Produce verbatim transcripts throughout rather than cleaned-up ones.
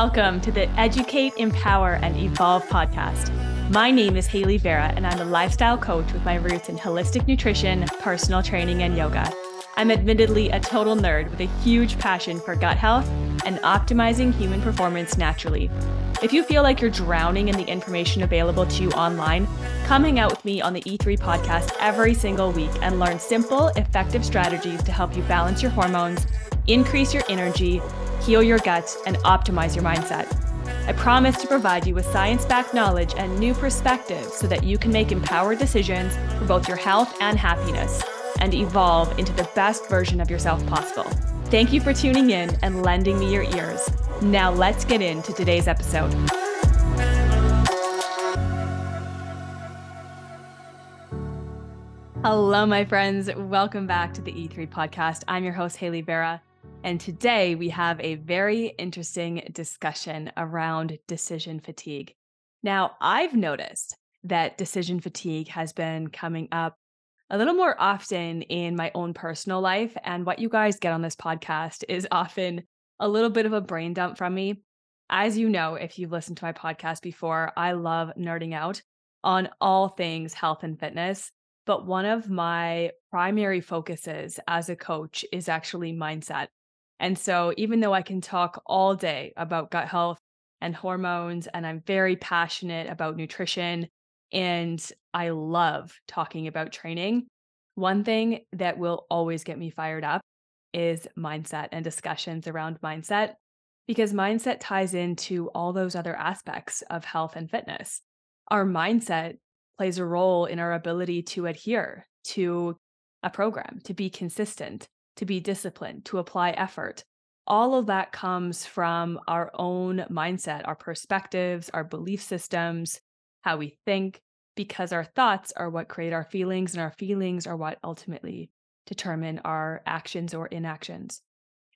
Welcome to the Educate, Empower, and Evolve podcast. My name is Hayley Vera, and I'm a lifestyle coach with my roots in holistic nutrition, personal training, and yoga. I'm admittedly a total nerd with a huge passion for gut health and optimizing human performance naturally. If you feel like you're drowning in the information available to you online, come hang out with me on the E three podcast every single week and learn simple, effective strategies to help you balance your hormones, increase your energy, heal your guts, and optimize your mindset. I promise to provide you with science-backed knowledge and new perspectives so that you can make empowered decisions for both your health and happiness and evolve into the best version of yourself possible. Thank you for tuning in and lending me your ears. Now let's get into today's episode. Hello, my friends. Welcome back to the E three Podcast. I'm your host, Hayley Vera. And today we have a very interesting discussion around decision fatigue. Now, I've noticed that decision fatigue has been coming up a little more often in my own personal life. And what you guys get on this podcast is often a little bit of a brain dump from me. As you know, if you've listened to my podcast before, I love nerding out on all things health and fitness. But one of my primary focuses as a coach is actually mindset. And so even though I can talk all day about gut health and hormones, and I'm very passionate about nutrition, and I love talking about training, one thing that will always get me fired up is mindset and discussions around mindset, because mindset ties into all those other aspects of health and fitness. Our mindset plays a role in our ability to adhere to a program, to be consistent, to be disciplined, to apply effort. All of that comes from our own mindset, our perspectives, our belief systems, how we think, because our thoughts are what create our feelings, and our feelings are what ultimately determine our actions or inactions.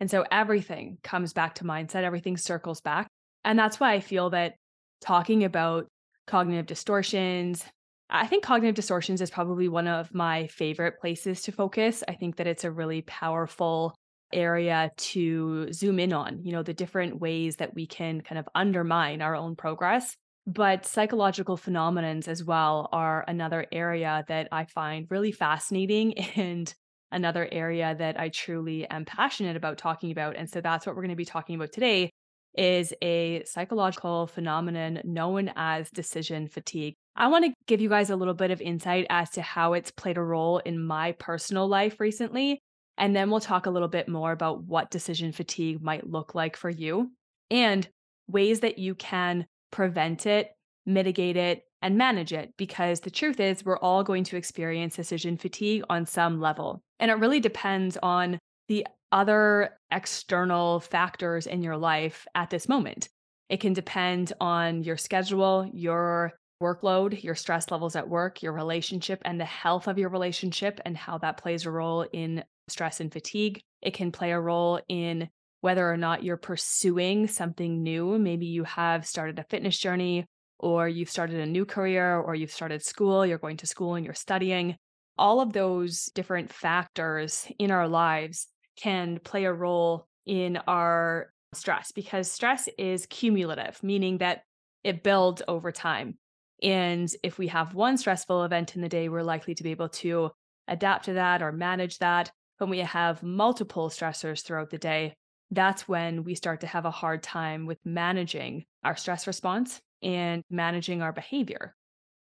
And so everything comes back to mindset, everything circles back. And that's why I feel that talking about cognitive distortions, I think cognitive distortions is probably one of my favorite places to focus. I think that it's a really powerful area to zoom in on, you know, the different ways that we can kind of undermine our own progress. But psychological phenomenons as well are another area that I find really fascinating and another area that I truly am passionate about talking about. And so that's what we're going to be talking about today, is a psychological phenomenon known as decision fatigue. I want to give you guys a little bit of insight as to how it's played a role in my personal life recently, and then we'll talk a little bit more about what decision fatigue might look like for you and ways that you can prevent it, mitigate it, and manage it, because the truth is we're all going to experience decision fatigue on some level, and it really depends on the other external factors in your life at this moment. It can depend on your schedule, your workload, your stress levels at work, your relationship, and the health of your relationship and how that plays a role in stress and fatigue. It can play a role in whether or not you're pursuing something new. Maybe you have started a fitness journey, or you've started a new career, or you've started school, you're going to school and you're studying. All of those different factors in our lives can play a role in our stress, because stress is cumulative, meaning that it builds over time. And if we have one stressful event in the day, we're likely to be able to adapt to that or manage that. When we have multiple stressors throughout the day, that's when we start to have a hard time with managing our stress response and managing our behavior.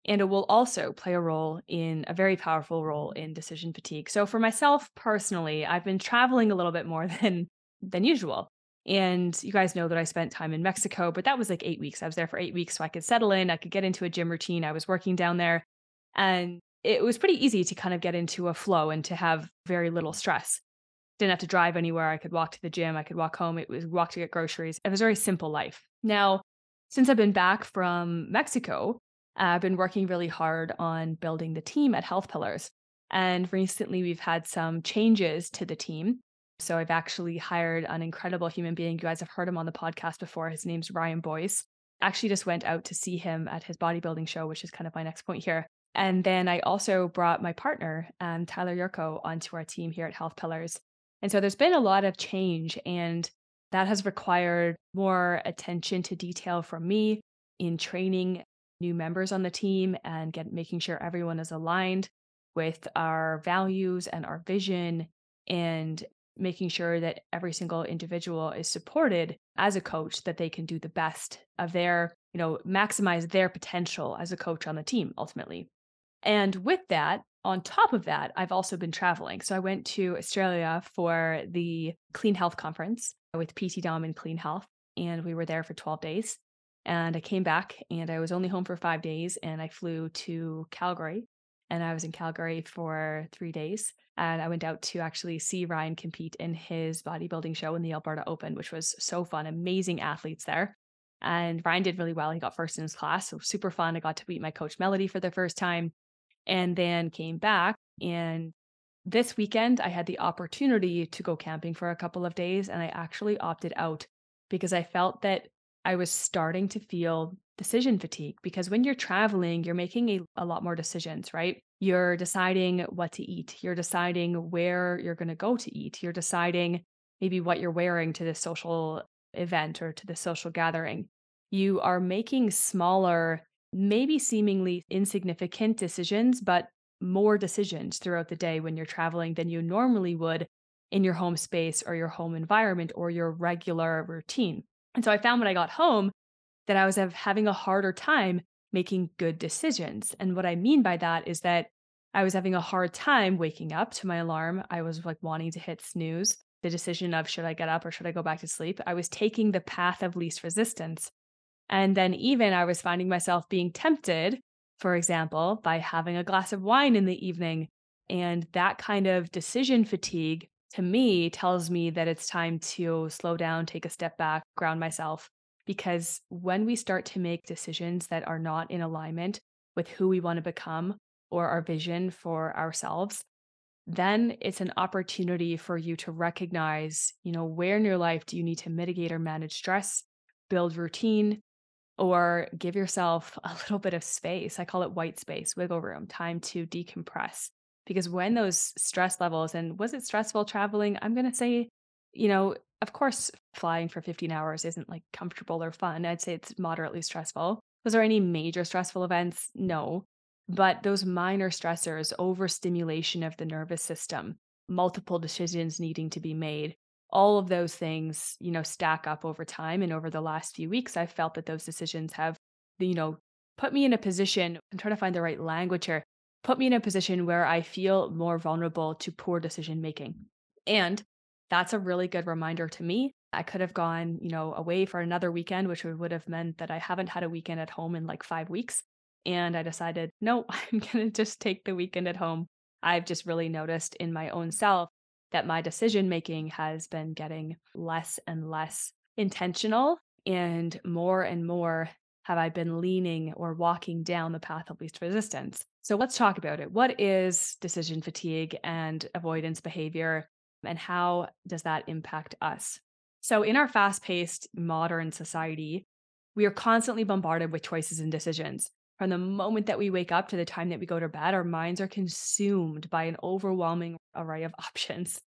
And it will also play a role in a very powerful role in decision fatigue. So for myself personally, I've been traveling a little bit more than than usual. And you guys know that I spent time in Mexico, but that was like eight weeks. I was there for eight weeks so I could settle in. I could get into a gym routine. I was working down there, and it was pretty easy to kind of get into a flow and to have very little stress. Didn't have to drive anywhere. I could walk to the gym. I could walk home. It was walk to get groceries. It was a very simple life. Now, since I've been back from Mexico, I've been working really hard on building the team at Health Pillars. And recently we've had some changes to the team. So I've actually hired an incredible human being. You guys have heard him on the podcast before. His name's Ryan Boyce. Actually just went out to see him at his bodybuilding show, which is kind of my next point here. And then I also brought my partner, um, Tyler Yurko, onto our team here at Health Pillars. And so there's been a lot of change, and That has required more attention to detail from me in training new members on the team and get, making sure everyone is aligned with our values and our vision, and making sure that every single individual is supported as a coach, that they can do the best of their, you know, maximize their potential as a coach on the team ultimately. And with that, on top of that, I've also been traveling. So I went to Australia for the Clean Health Conference with P T Dom and Clean Health, and we were there for twelve days. And I came back and I was only home for five days and I flew to Calgary, and I was in Calgary for three days. And I went out to actually see Ryan compete in his bodybuilding show in the Alberta Open, which was so fun, amazing athletes there. And Ryan did really well. He got first in his class, so super fun. I got to meet my coach, Melody, for the first time, and then came back. And this weekend, I had the opportunity to go camping for a couple of days, and I actually opted out because I felt that I was starting to feel decision fatigue, because when you're traveling, you're making a, a lot more decisions, right? You're deciding what to eat. You're deciding where you're going to go to eat. You're deciding maybe what you're wearing to this social event or to the social gathering. You are making smaller, maybe seemingly insignificant decisions, but more decisions throughout the day when you're traveling than you normally would in your home space or your home environment or your regular routine. And so I found when I got home that I was having a harder time making good decisions. And what I mean by that is that I was having a hard time waking up to my alarm. I was like wanting to hit snooze, the decision of should I get up or should I go back to sleep. I was taking the path of least resistance. And then even I was finding myself being tempted, for example, by having a glass of wine in the evening. And that kind of decision fatigue to me tells me that it's time to slow down, take a step back, ground myself. Because when we start to make decisions that are not in alignment with who we want to become or our vision for ourselves, then it's an opportunity for you to recognize, you know, where in your life do you need to mitigate or manage stress, build routine, or give yourself a little bit of space. I call it white space, wiggle room, time to decompress. Because when those stress levels, and was it stressful traveling? I'm going to say, you know, of course, flying for fifteen hours isn't like comfortable or fun. I'd say it's moderately stressful. Was there any major stressful events? No. But those minor stressors, overstimulation of the nervous system, multiple decisions needing to be made, all of those things, you know, stack up over time. And over the last few weeks, I felt that those decisions have, you know, put me in a position, I'm trying to find the right language here, put me in a position where I feel more vulnerable to poor decision-making. And that's a really good reminder to me. I could have gone, you know, away for another weekend, which would have meant that I haven't had a weekend at home in like five weeks. And I decided, no, I'm going to just take the weekend at home. I've just really noticed in my own self that my decision-making has been getting less and less intentional, and more and more have I been leaning or walking down the path of least resistance. So let's talk about it. What is decision fatigue and avoidance behavior, and how does that impact us? So in our fast-paced modern society, we are constantly bombarded with choices and decisions. From the moment that we wake up to the time that we go to bed, our minds are consumed by an overwhelming array of options.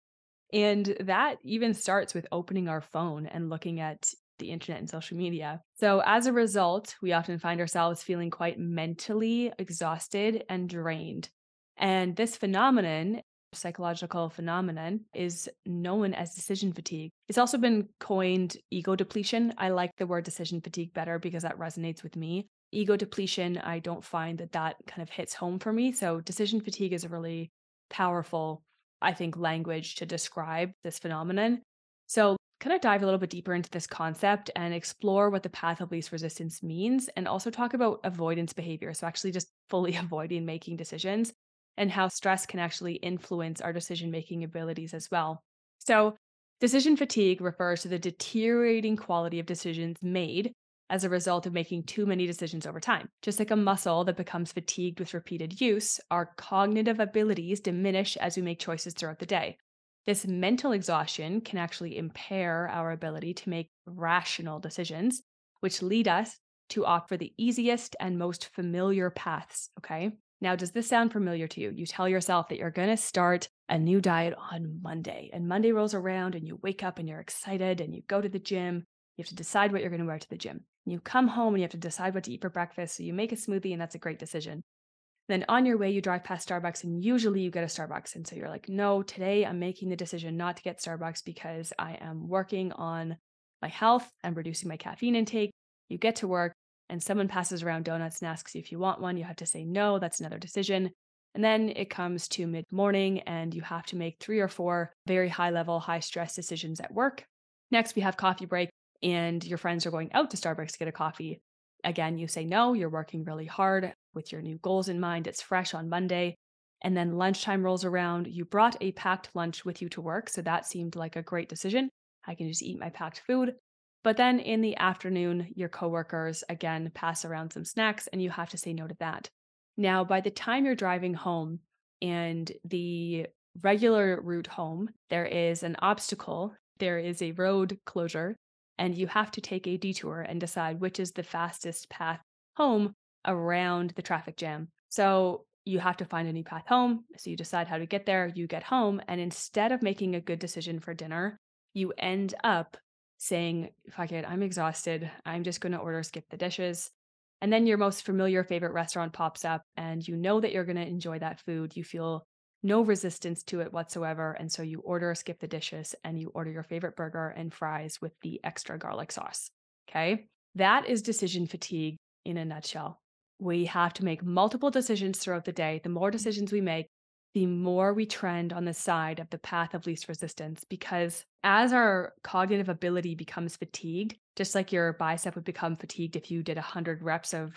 And that even starts with opening our phone and looking at the internet and social media. So as a result, we often find ourselves feeling quite mentally exhausted and drained. And this phenomenon, psychological phenomenon, is known as decision fatigue. It's also been coined ego depletion. I like the word decision fatigue better because that resonates with me. Ego depletion, I don't find that that kind of hits home for me. So decision fatigue is a really powerful, I think, language to describe this phenomenon. So kind of dive a little bit deeper into this concept and explore what the path of least resistance means, and also talk about avoidance behavior. So actually just fully avoiding making decisions, and how stress can actually influence our decision-making abilities as well. So decision fatigue refers to the deteriorating quality of decisions made as a result of making too many decisions over time. Just like a muscle that becomes fatigued with repeated use, our cognitive abilities diminish as we make choices throughout the day. This mental exhaustion can actually impair our ability to make rational decisions, which lead us to opt for the easiest and most familiar paths, okay? Now, does this sound familiar to you? You tell yourself that you're going to start a new diet on Monday, and Monday rolls around and you wake up and you're excited and you go to the gym. You have to decide what you're going to wear to the gym. You come home and you have to decide what to eat for breakfast. So you make a smoothie, and that's a great decision. Then on your way, you drive past Starbucks, and usually you get a Starbucks. And so you're like, no, today I'm making the decision not to get Starbucks because I am working on my health and reducing my caffeine intake. You get to work and someone passes around donuts and asks you if you want one. You have to say no, that's another decision. And then it comes to mid-morning and you have to make three or four very high-level, high-stress decisions at work. Next, we have coffee break, and your friends are going out to Starbucks to get a coffee. Again, you say no, you're working really hard with your new goals in mind. It's fresh on Monday. And then lunchtime rolls around. You brought a packed lunch with you to work, so that seemed like a great decision. I can just eat my packed food. But then in the afternoon, your coworkers again pass around some snacks and you have to say no to that. Now, by the time you're driving home and the regular route home, there is an obstacle, there is a road closure, and you have to take a detour and decide which is the fastest path home around the traffic jam. So you have to find a new path home. So you decide how to get there, you get home, and instead of making a good decision for dinner, you end up saying, fuck it, I'm exhausted. I'm just going to order skip the dishes. And then your most familiar favorite restaurant pops up and you know that you're going to enjoy that food. You feel no resistance to it whatsoever. And so you order skip the dishes and you order your favorite burger and fries with the extra garlic sauce. Okay. That is decision fatigue in a nutshell. We have to make multiple decisions throughout the day. The more decisions we make, the more we trend on the side of the path of least resistance, because as our cognitive ability becomes fatigued, just like your bicep would become fatigued if you did one hundred reps of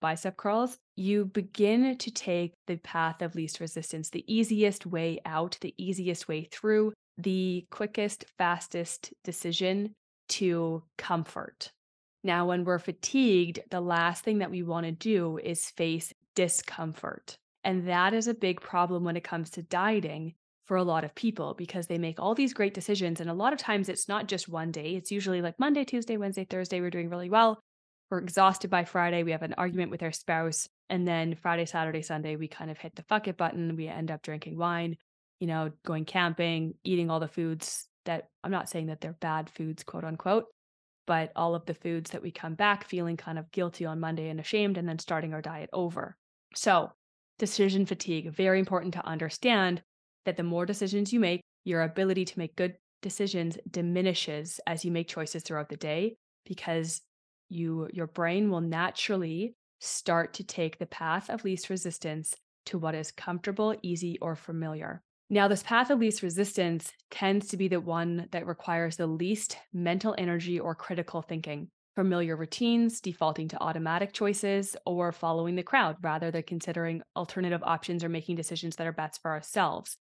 bicep curls, you begin to take the path of least resistance, the easiest way out, the easiest way through, the quickest, fastest decision to comfort. Now, when we're fatigued, the last thing that we want to do is face discomfort. And that is a big problem when it comes to dieting for a lot of people, because they make all these great decisions. And a lot of times it's not just one day. It's usually like Monday, Tuesday, Wednesday, Thursday, we're doing really well. We're exhausted by Friday. We have an argument with our spouse. And then Friday, Saturday, Sunday, we kind of hit the fuck it button. We end up drinking wine, you know, going camping, eating all the foods that, I'm not saying that they're bad foods, quote unquote, but all of the foods that we come back feeling kind of guilty on Monday and ashamed, and then starting our diet over. So decision fatigue, very important to understand that the more decisions you make, your ability to make good decisions diminishes as you make choices throughout the day, because you, your brain will naturally start to take the path of least resistance to what is comfortable, easy, or familiar. Now, this path of least resistance tends to be the one that requires the least mental energy or critical thinking. Familiar routines, defaulting to automatic choices, or following the crowd rather than considering alternative options or making decisions that are best for ourselves.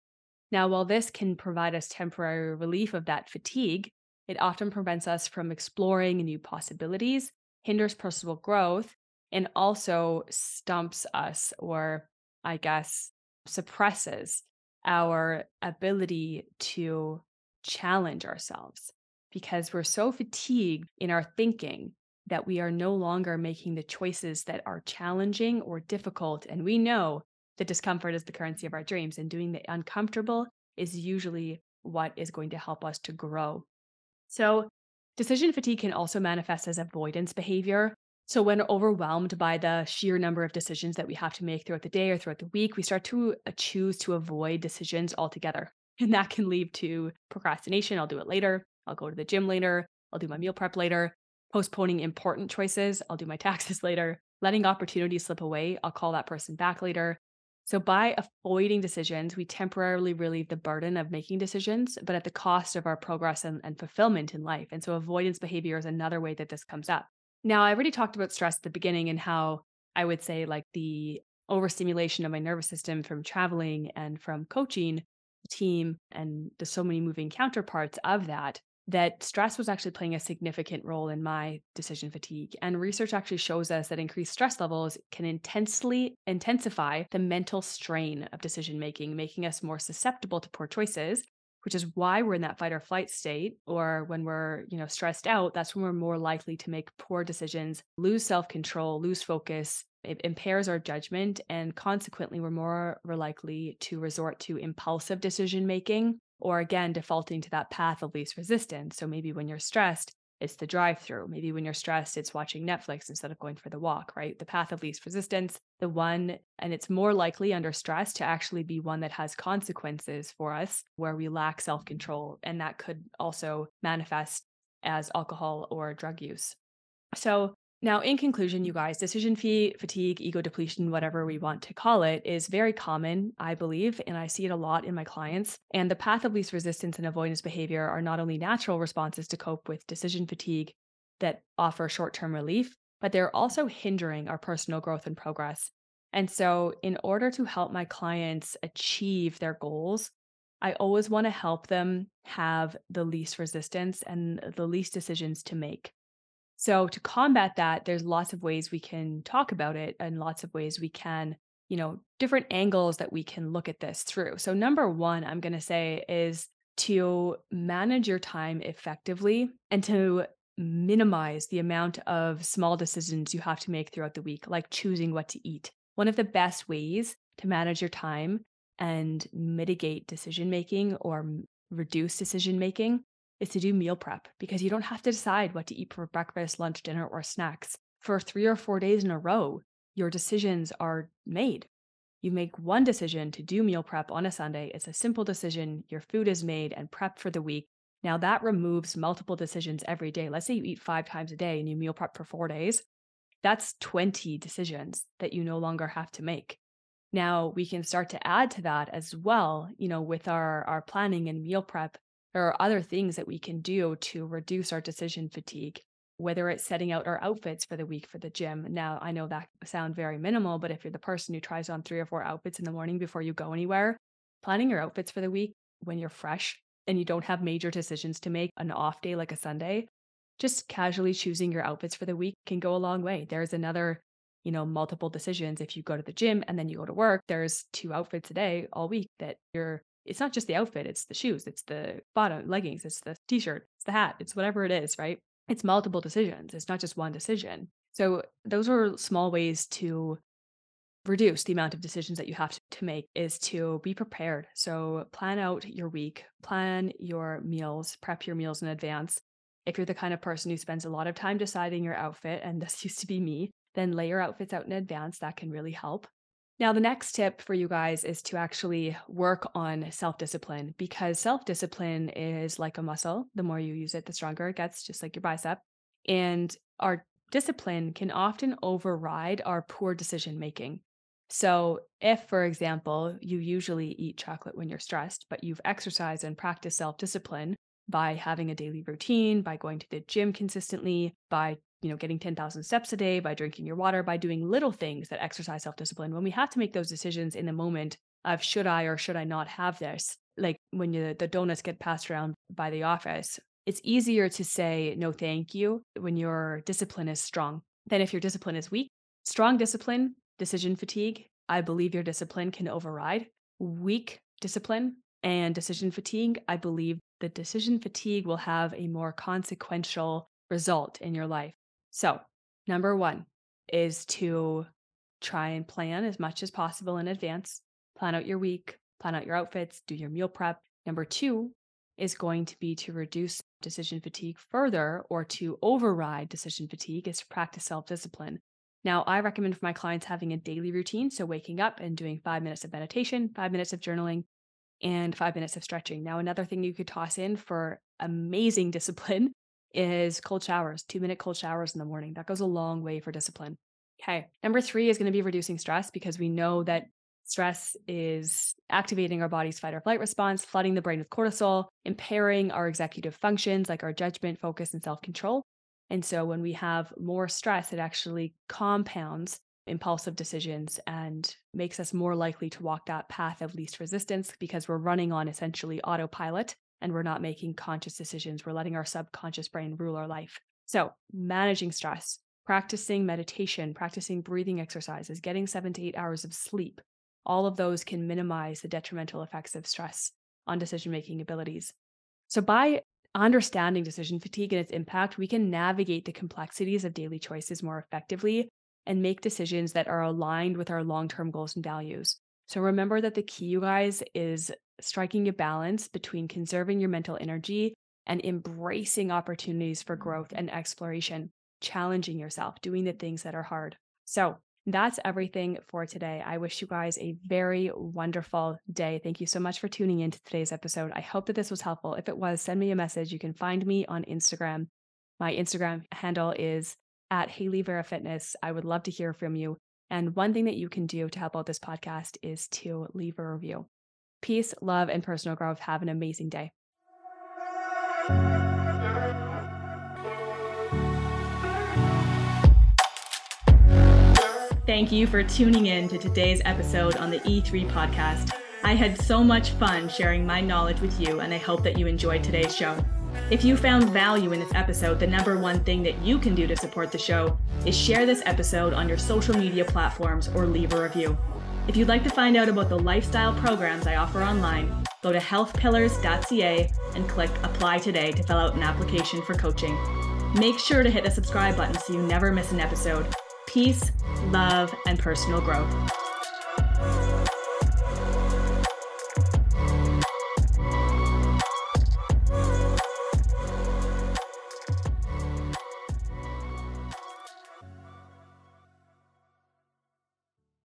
Now, while this can provide us temporary relief of that fatigue, it often prevents us from exploring new possibilities, hinders personal growth, and also stumps us, or I guess suppresses our ability to challenge ourselves, because we're so fatigued in our thinking that we are no longer making the choices that are challenging or difficult. And we know that discomfort is the currency of our dreams, and doing the uncomfortable is usually what is going to help us to grow. So decision fatigue can also manifest as avoidance behavior. So when overwhelmed by the sheer number of decisions that we have to make throughout the day or throughout the week, we start to choose to avoid decisions altogether. And that can lead to procrastination. I'll do it later. I'll go to the gym later. I'll do my meal prep later. Postponing important choices. I'll do my taxes later. Letting opportunities slip away. I'll call that person back later. So by avoiding decisions, we temporarily relieve the burden of making decisions, but at the cost of our progress and, and fulfillment in life. And so avoidance behavior is another way that this comes up. Now, I already talked about stress at the beginning and how I would say like the overstimulation of my nervous system from traveling and from coaching team, and there's so many moving counterparts of that, that stress was actually playing a significant role in my decision fatigue. And research actually shows us that increased stress levels can intensely intensify the mental strain of decision-making, making us more susceptible to poor choices, which is why we're in that fight or flight state, or when we're, you know, stressed out, that's when we're more likely to make poor decisions, lose self-control, lose focus, It impairs our judgment, and consequently, we're more likely to resort to impulsive decision-making, or again, defaulting to that path of least resistance. So maybe when you're stressed, it's the drive-through. Maybe when you're stressed, it's watching Netflix instead of going for the walk, right? The path of least resistance, the one, and it's more likely under stress to actually be one that has consequences for us, where we lack self-control. And that could also manifest as alcohol or drug use. So now, in conclusion, you guys, decision fatigue, ego depletion, whatever we want to call it, is very common, I believe, and I see it a lot in my clients. And the path of least resistance and avoidance behavior are not only natural responses to cope with decision fatigue that offer short-term relief, but they're also hindering our personal growth and progress. And so in order to help my clients achieve their goals, I always want to help them have the least resistance and the least decisions to make. So to combat that, there's lots of ways we can talk about it and lots of ways we can, you know, different angles that we can look at this through. So number one, I'm going to say is to manage your time effectively and to minimize the amount of small decisions you have to make throughout the week, like choosing what to eat. One of the best ways to manage your time and mitigate decision-making or reduce decision-making is to do meal prep, because you don't have to decide what to eat for breakfast, lunch, dinner, or snacks. For three or four days in a row, your decisions are made. You make one decision to do meal prep on a Sunday. It's a simple decision. Your food is made and prepped for the week. Now that removes multiple decisions every day. Let's say you eat five times a day and you meal prep for four days. That's twenty decisions that you no longer have to make. Now we can start to add to that as well, you know, with our, our planning and meal prep. There are other things that we can do to reduce our decision fatigue, whether it's setting out our outfits for the week for the gym. Now, I know that sounds very minimal, but if you're the person who tries on three or four outfits in the morning before you go anywhere, planning your outfits for the week when you're fresh and you don't have major decisions to make, an off day like a Sunday, just casually choosing your outfits for the week can go a long way. There's another, you know, multiple decisions. If you go to the gym and then you go to work, there's two outfits a day all week that you're It's not just the outfit, it's the shoes, it's the bottom, leggings, it's the t-shirt, it's the hat, it's whatever it is, right? It's multiple decisions. It's not just one decision. So those are small ways to reduce the amount of decisions that you have to make, is to be prepared. So plan out your week, plan your meals, prep your meals in advance. If you're the kind of person who spends a lot of time deciding your outfit, and this used to be me, then lay your outfits out in advance. That can really help. Now, the next tip for you guys is to actually work on self-discipline, because self-discipline is like a muscle. The more you use it, the stronger it gets, just like your bicep. And our discipline can often override our poor decision-making. So if, for example, you usually eat chocolate when you're stressed, but you've exercised and practiced self-discipline by having a daily routine, by going to the gym consistently, by you know, getting ten thousand steps a day, by drinking your water, by doing little things that exercise self-discipline. When we have to make those decisions in the moment of should I or should I not have this, like when you, the donuts get passed around by the office, it's easier to say no, thank you when your discipline is strong than if your discipline is weak. Strong discipline, decision fatigue. I believe your discipline can override weak discipline and decision fatigue. I believe the decision fatigue will have a more consequential result in your life. So number one is to try and plan as much as possible in advance, plan out your week, plan out your outfits, do your meal prep. Number two is going to be to reduce decision fatigue further, or to override decision fatigue, is to practice self-discipline. Now, I recommend for my clients having a daily routine. So waking up and doing five minutes of meditation, five minutes of journaling, and five minutes of stretching. Now, another thing you could toss in for amazing discipline is cold showers, two minute cold showers in the morning. That goes a long way for discipline. Okay. Number three is going to be reducing stress, because we know that stress is activating our body's fight or flight response, flooding the brain with cortisol, impairing our executive functions like our judgment, focus, and self-control. And so when we have more stress, it actually compounds impulsive decisions and makes us more likely to walk that path of least resistance, because we're running on essentially autopilot. And we're not making conscious decisions. We're letting our subconscious brain rule our life. So managing stress, practicing meditation, practicing breathing exercises, getting seven to eight hours of sleep, all of those can minimize the detrimental effects of stress on decision-making abilities. So by understanding decision fatigue and its impact, we can navigate the complexities of daily choices more effectively and make decisions that are aligned with our long-term goals and values. So remember that the key, you guys, is striking a balance between conserving your mental energy and embracing opportunities for growth and exploration, challenging yourself, doing the things that are hard. So that's everything for today. I wish you guys a very wonderful day. Thank you so much for tuning in to today's episode. I hope that this was helpful. If it was, send me a message. You can find me on Instagram. My Instagram handle is at Hayley Vera Fitness. I would love to hear from you. And one thing that you can do to help out this podcast is to leave a review. Peace, love, and personal growth. Have an amazing day. Thank you for tuning in to today's episode on the E three Podcast. I had so much fun sharing my knowledge with you, and I hope that you enjoyed today's show. If you found value in this episode, the number one thing that you can do to support the show is share this episode on your social media platforms or leave a review. If you'd like to find out about the lifestyle programs I offer online, go to health pillars dot c a and click Apply Today to fill out an application for coaching. Make sure to hit the subscribe button so you never miss an episode. Peace, love, and personal growth.